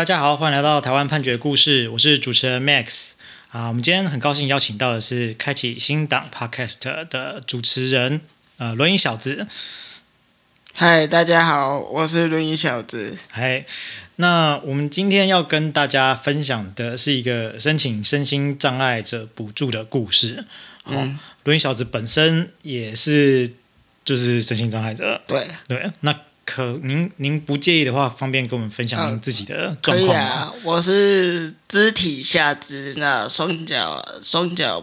大家好，欢迎来到台湾判决故事，我是主持人 Max。我们今天很高兴邀请到的是开启新档 Podcast 的主持人轮椅小子。嗨，大家好，我是轮椅小子。嗨，那我们今天要跟大家分享的是一个申请身心障碍者补助的故事。轮椅小子本身也是就是身心障碍者，对，那您不介意的话，方便跟我们分享您自己的状况吗？可以啊，我是肢体下肢，那双脚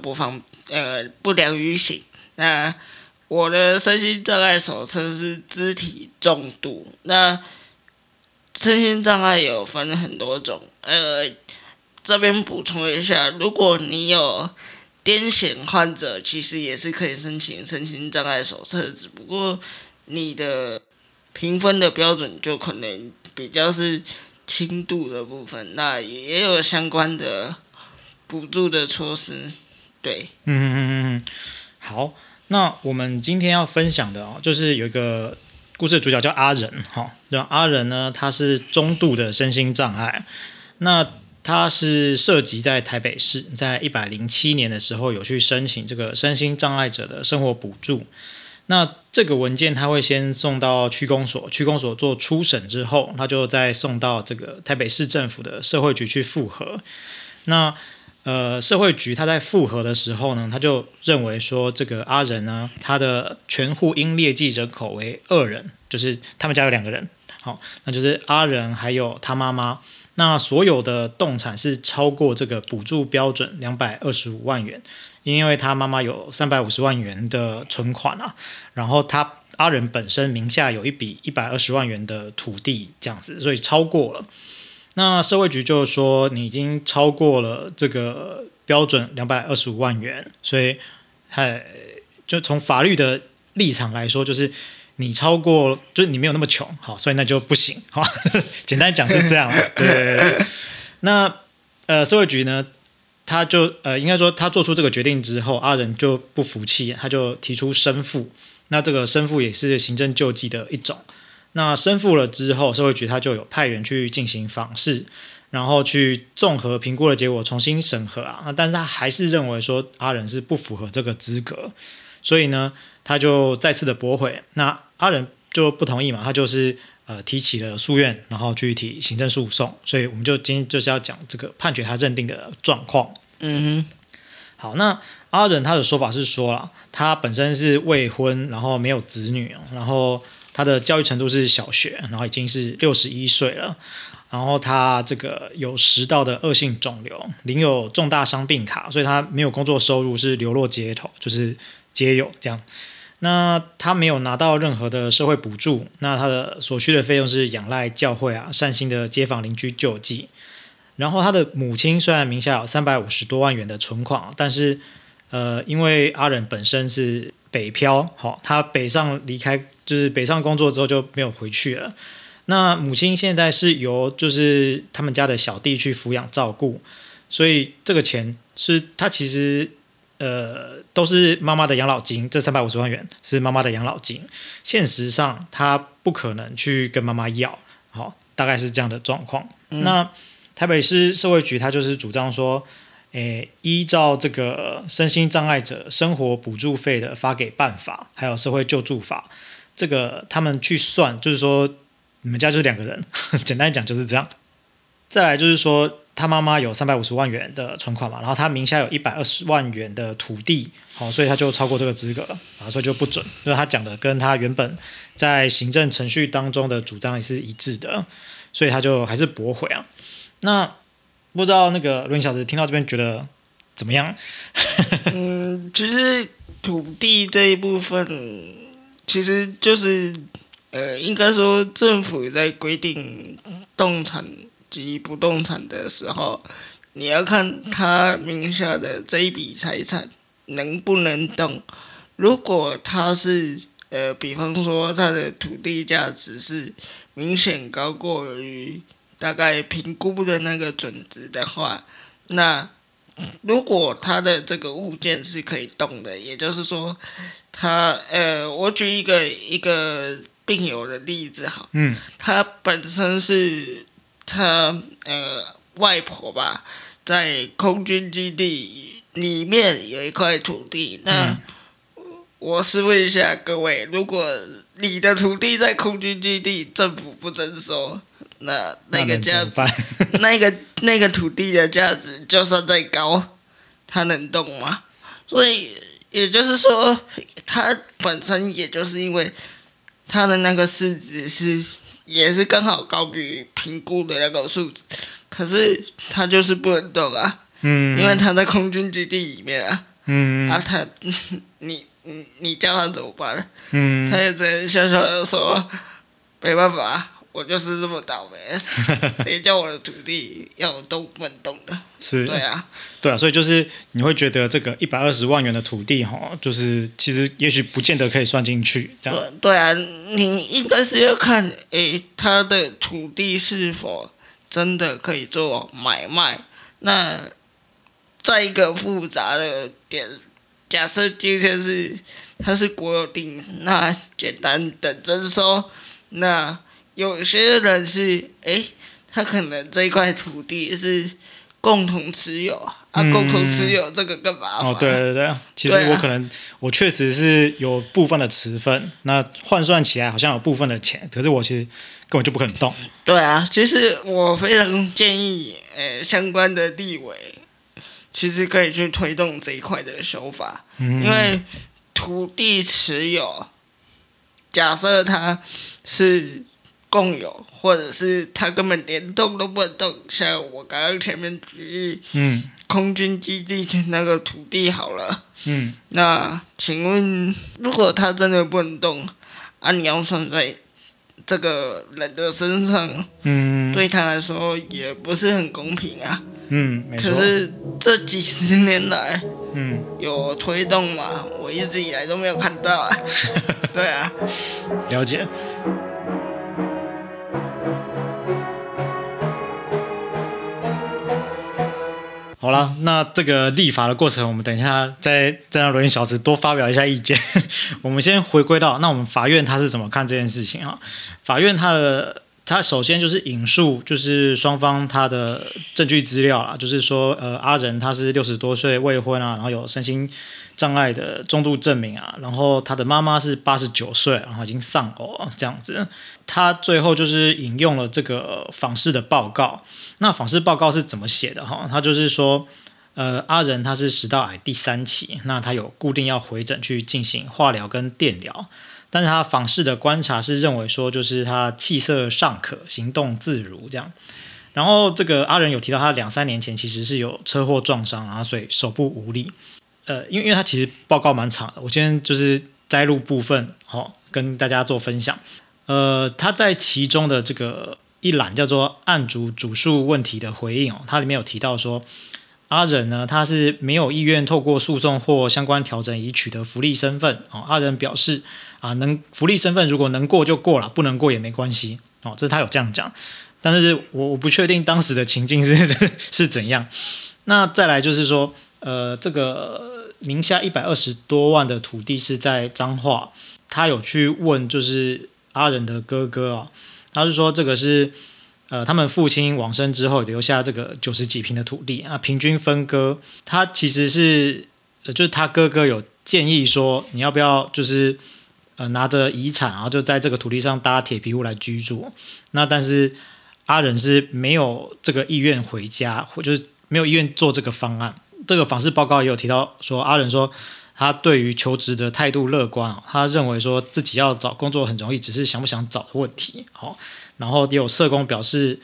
不良于行。那我的身心障碍手册是肢体重度。那身心障碍有分很多种，这边补充一下，如果你有癫痫患者，其实也是可以申请身心障碍手册，只不过你的评分的标准就可能比较是轻度的部分，那也有相关的补助的措施。对，好，那我们今天要分享的就是有一个故事的主角叫阿仁，阿仁呢，他是中度的身心障碍，那他是涉及在台北市，在107年的时候有去申请这个身心障碍者的生活补助。那这个文件他会先送到区公所，区公所做初审之后，他就再送到这个台北市政府的社会局去复核。那社会局他在复核的时候呢，他就认为说这个阿仁呢，他的全户应列计人口为2人，就是他们家有2个人，好，那就是阿仁还有他妈妈。那所有的动产是超过这个补助标准225万元，因为他妈妈有350万元的存款啊，然后阿仁本身名下有一笔120万元的土地这样子，所以超过了。那社会局就说你已经超过了这个标准225万元，所以就从法律的立场来说，就是你超过，就是你没有那么穷，好，所以那就不行。好，简单讲是这样。对。那社会局呢？他就应该说他做出这个决定之后，阿仁就不服气，他就提出申复。那这个申复也是行政救济的一种。那申复了之后，社会局他就有派员去进行访视，然后去综合评估的结果重新审核啊。但是他还是认为说阿仁是不符合这个资格，所以呢，他就再次的驳回。那阿仁就不同意嘛，他就是提起了诉愿，然后去提行政诉讼，所以我们就今天就是要讲这个判决他认定的状况。好，那阿仁他的说法是说啦，他本身是未婚，然后没有子女，然后他的教育程度是小学，然后已经是61岁了，然后他这个有食道的恶性肿瘤，领有重大伤病卡，所以他没有工作收入，是流落街头，就是街友这样。那他没有拿到任何的社会补助，那他的所需的费用是仰赖教会啊、善心的街坊邻居救济。然后他的母亲虽然名下有350多万元的存款，但是因为阿仁本身是北漂，他北上工作之后就没有回去了。那母亲现在是由就是他们家的小弟去抚养照顾，所以这个钱是他其实都是妈妈的养老金，这350万元是妈妈的养老金。现实上，他不可能去跟妈妈要，好，大概是这样的状况。那台北市社会局他就是主张说，依照这个身心障碍者生活补助费的发给办法，还有社会救助法，这个他们去算，就是说你们家就是2个人，简单讲就是这样。再来就是说，他妈妈有350万元的存款嘛，然后他名下有120万元的土地，所以他就超过这个资格了，所以就不准。所以他讲的跟他原本在行政程序当中的主张也是一致的，所以他就还是驳回啊。那不知道那个轮椅小子听到这边觉得怎么样？其实土地这一部分，其实就是应该说政府在规定动产及不动产的时候，你要看他名下的这一笔财产能不能动。如果他是比方说他的土地价值是明显高过于大概评估的那个准值的话，那如果他的这个物件是可以动的，也就是说他我举一个病友的例子好，他本身是他外婆吧，在空军基地里面有一块土地。那我是问一下各位，如果你的土地在空军基地，政府不征收，那个价值，那个土地的价值就算再高，它能动吗？所以也就是说，它本身也就是因为它的那个市值也是刚好高于评估的那个数值，可是它就是不能动啊，因为它在空军基地里面啊，它你叫他怎么办？他也只能笑笑的说：“没办法，我就是这么倒霉，谁叫我的土地要我动不能动的？”是，对啊，对啊，所以就是你会觉得这个120万元的土地，就是其实也许不见得可以算进去。这样对啊，你应该是要看，他的土地是否真的可以做买卖。那再一个复杂的点。假设今天它是国有地，那简单的征收。那有些人是他可能这一块土地是共同持有啊，共同持有这个更麻烦。哦，对对对，其实我可能我确实是有部分的持份，那换算起来好像有部分的钱，可是我其实根本就不可能动。对啊，其实我非常建议相关的立委。其实可以去推动这一块的修法，因为土地持有，假设它是共有，或者是它根本连动都不能动，像我刚刚前面举例，空军基地那个土地好了，那请问如果它真的不能动，啊，你要算在这个人的身上，对他来说也不是很公平啊。没错。可是这几十年来，有推动嘛？我一直以来都没有看到啊。对啊，了解。好了，那这个立法的过程，我们等一下再让罗云小子多发表一下意见。我们先回归到，那我们法院他是怎么看这件事情啊？法院他首先就是引述，就是双方他的证据资料啦，就是说，阿仁他是60多岁未婚啊，然后有身心障碍的中度证明啊，然后他的妈妈是89岁，然后已经丧偶这样子。他最后就是引用了这个访视的报告，那访视报告是怎么写的哈？他就是说，阿仁他是食道癌第3期，那他有固定要回诊去进行化疗跟电疗。但是他访视的观察是认为说，就是他气色尚可，行动自如这样。然后这个阿仁有提到，他2-3年前其实是有车祸撞伤，然后所以手部无力。因为他其实报告蛮长的，我今天就是摘录部分，跟大家做分享。他在其中的这个一栏叫做案主主诉问题的回应，他里面有提到说。阿仁呢，他是没有意愿透过诉讼或相关调整以取得福利身份。阿仁表示啊，福利身份如果能过就过了，不能过也没关系。这是他有这样讲，但是我不确定当时的情境是怎样。那再来就是说，这个名下120多万的土地是在彰化，他有去问就是阿仁的哥哥啊，他是说这个是。他们父亲往生之后留下这个90几坪的土地啊，平均分割。他其实是，就是他哥哥有建议说，你要不要就是拿着遗产，然后就在这个土地上搭铁皮屋来居住。那但是阿仁是没有这个意愿回家，就是没有意愿做这个方案。这个访视报告也有提到说，阿仁说他对于求职的态度乐观，他认为说自己要找工作很容易，只是想不想找的问题。然后也有社工表示，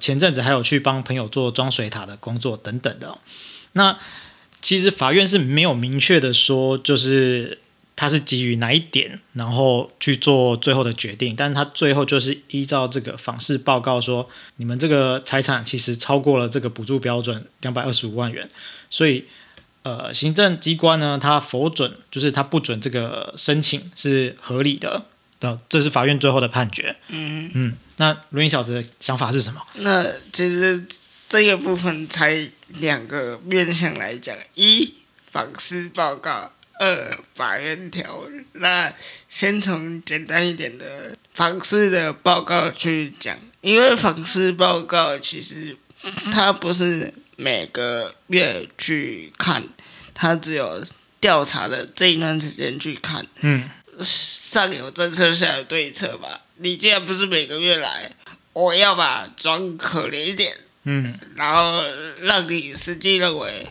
前阵子还有去帮朋友做装水塔的工作等等的。那其实法院是没有明确的说，就是他是基于哪一点，然后去做最后的决定。但是他最后就是依照这个访视报告说，你们这个财产其实超过了这个补助标准225万元，所以行政机关呢，他否准，就是他不准这个申请是合理的。这是法院最后的判决。那罗云小子的想法是什么？那其实这个部分才2个面向来讲：1，访视报告； 2法院条，那先从简单一点的房事的报告去讲，因为房事报告其实它不是每个月去看，它只有调查的这一段时间去看。嗯，上有政策下有对策吧，你既然不是每个月来，我要把装可怜一点，嗯，然后让你实际认为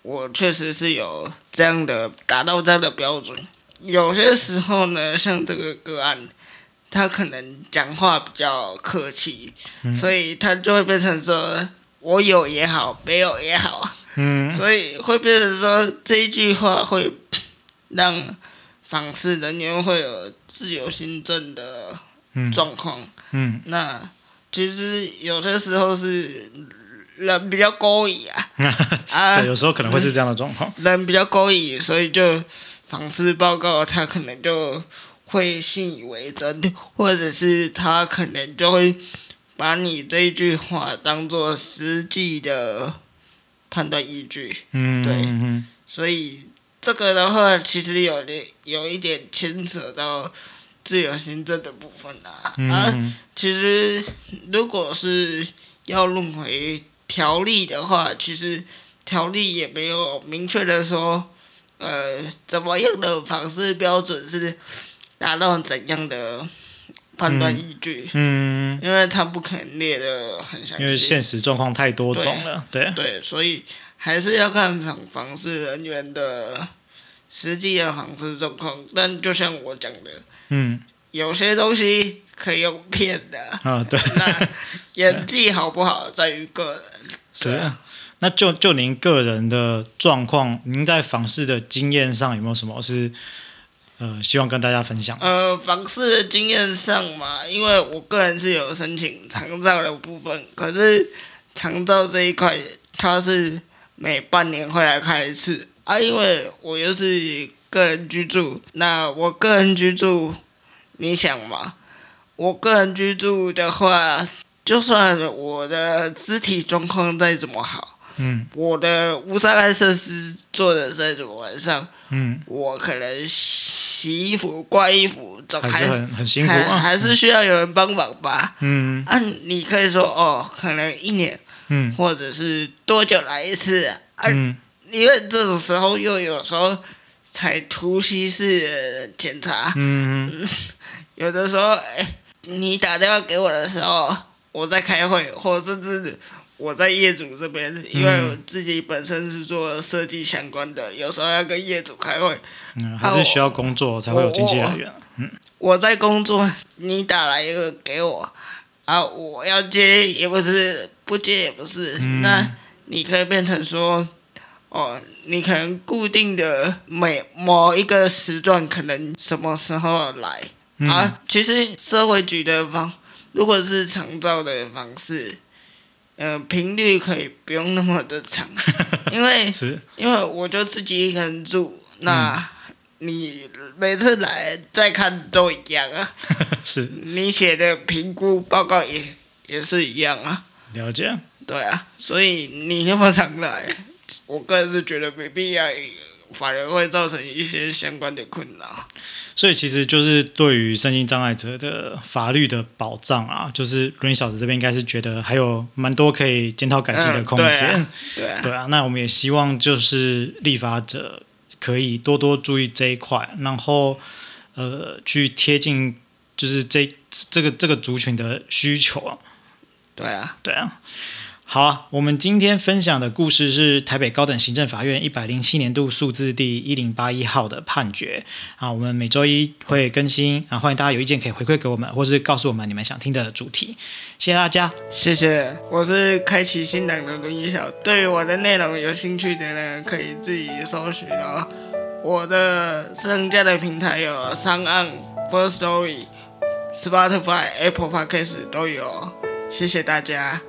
我确实是有这样的达到这样的标准。有些时候呢，像这个个案，他可能讲话比较客气，所以他就会变成说我有也好，没有也好，所以会变成说这一句话会让访视人员会有自由心证的状况。那其实有些时候是人比较勾引啊，对，有时候可能会是这样的状况，人比较勾引，所以就访视报告他可能就会信以为真，或者是他可能就会把你这一句话当作实际的判断依据。对，所以这个的话其实有一点牵扯到自由心证的部分啦。其实如果是要论回条例的话，其实条例也没有明确的说怎么样的访视标准是达到怎样的判断依据。因为他不可能列的很详细，因为现实状况太多种了。 对，所以还是要看访视人员的实际的访视状况。但就像我讲的，有些东西可以用骗的啊。对，那演技好不好在于个人。是啊，那就您个人的状况，您在访视的经验上有没有什么是希望跟大家分享？访视的经验上嘛，因为我个人是有申请长照的部分，可是长照这一块它是每半年会来开一次啊，因为我又是个人居住，那我个人居住，你想嘛，我个人居住的话，就算我的肢体状况再怎么好，我的无障碍设施做的再怎么完善，我可能洗衣服、挂衣服，还是很辛苦啊，还是需要有人帮忙吧。你可以说哦，可能一年，或者是多久来一次啊？因为这种时候又有时候才突袭式检查，有的时候，你打电话给我的时候，我在开会，或者是我在业主这边，因为我自己本身是做设计相关的，有时候要跟业主开会，还是需要工作才会有经济来源。我在工作，你打来一个给我，啊，我要接也不是，不接也不是，那你可以变成说，哦，你可能固定的某一个时段，可能什么时候来。其实社会局的如果是长照的方式，频率可以不用那么的长，因为我就自己一个人住，那你每次来再看都一样啊，是你写的评估报告也是一样啊，了解，对啊，所以你那么常来，我个人是觉得没必要。反而会造成一些相关的困扰，所以其实就是对于身心障碍者的法律的保障啊，就是轮椅小子这边应该是觉得还有蛮多可以检讨改进的空间。对啊，那我们也希望就是立法者可以多多注意这一块，然后去贴近就是这个族群的需求啊。对啊。好啊，我们今天分享的故事是台北高等行政法院107年度诉字第1081号的判决啊。我们每周一会更新啊，欢迎大家有意见可以回馈给我们，或是告诉我们你们想听的主题。谢谢大家，谢谢。我是开启新档的轮椅小，对于我的内容有兴趣的人可以自己搜寻哦。我的上架的平台有 Sound Story、Spotify、Apple Podcasts 都有。谢谢大家。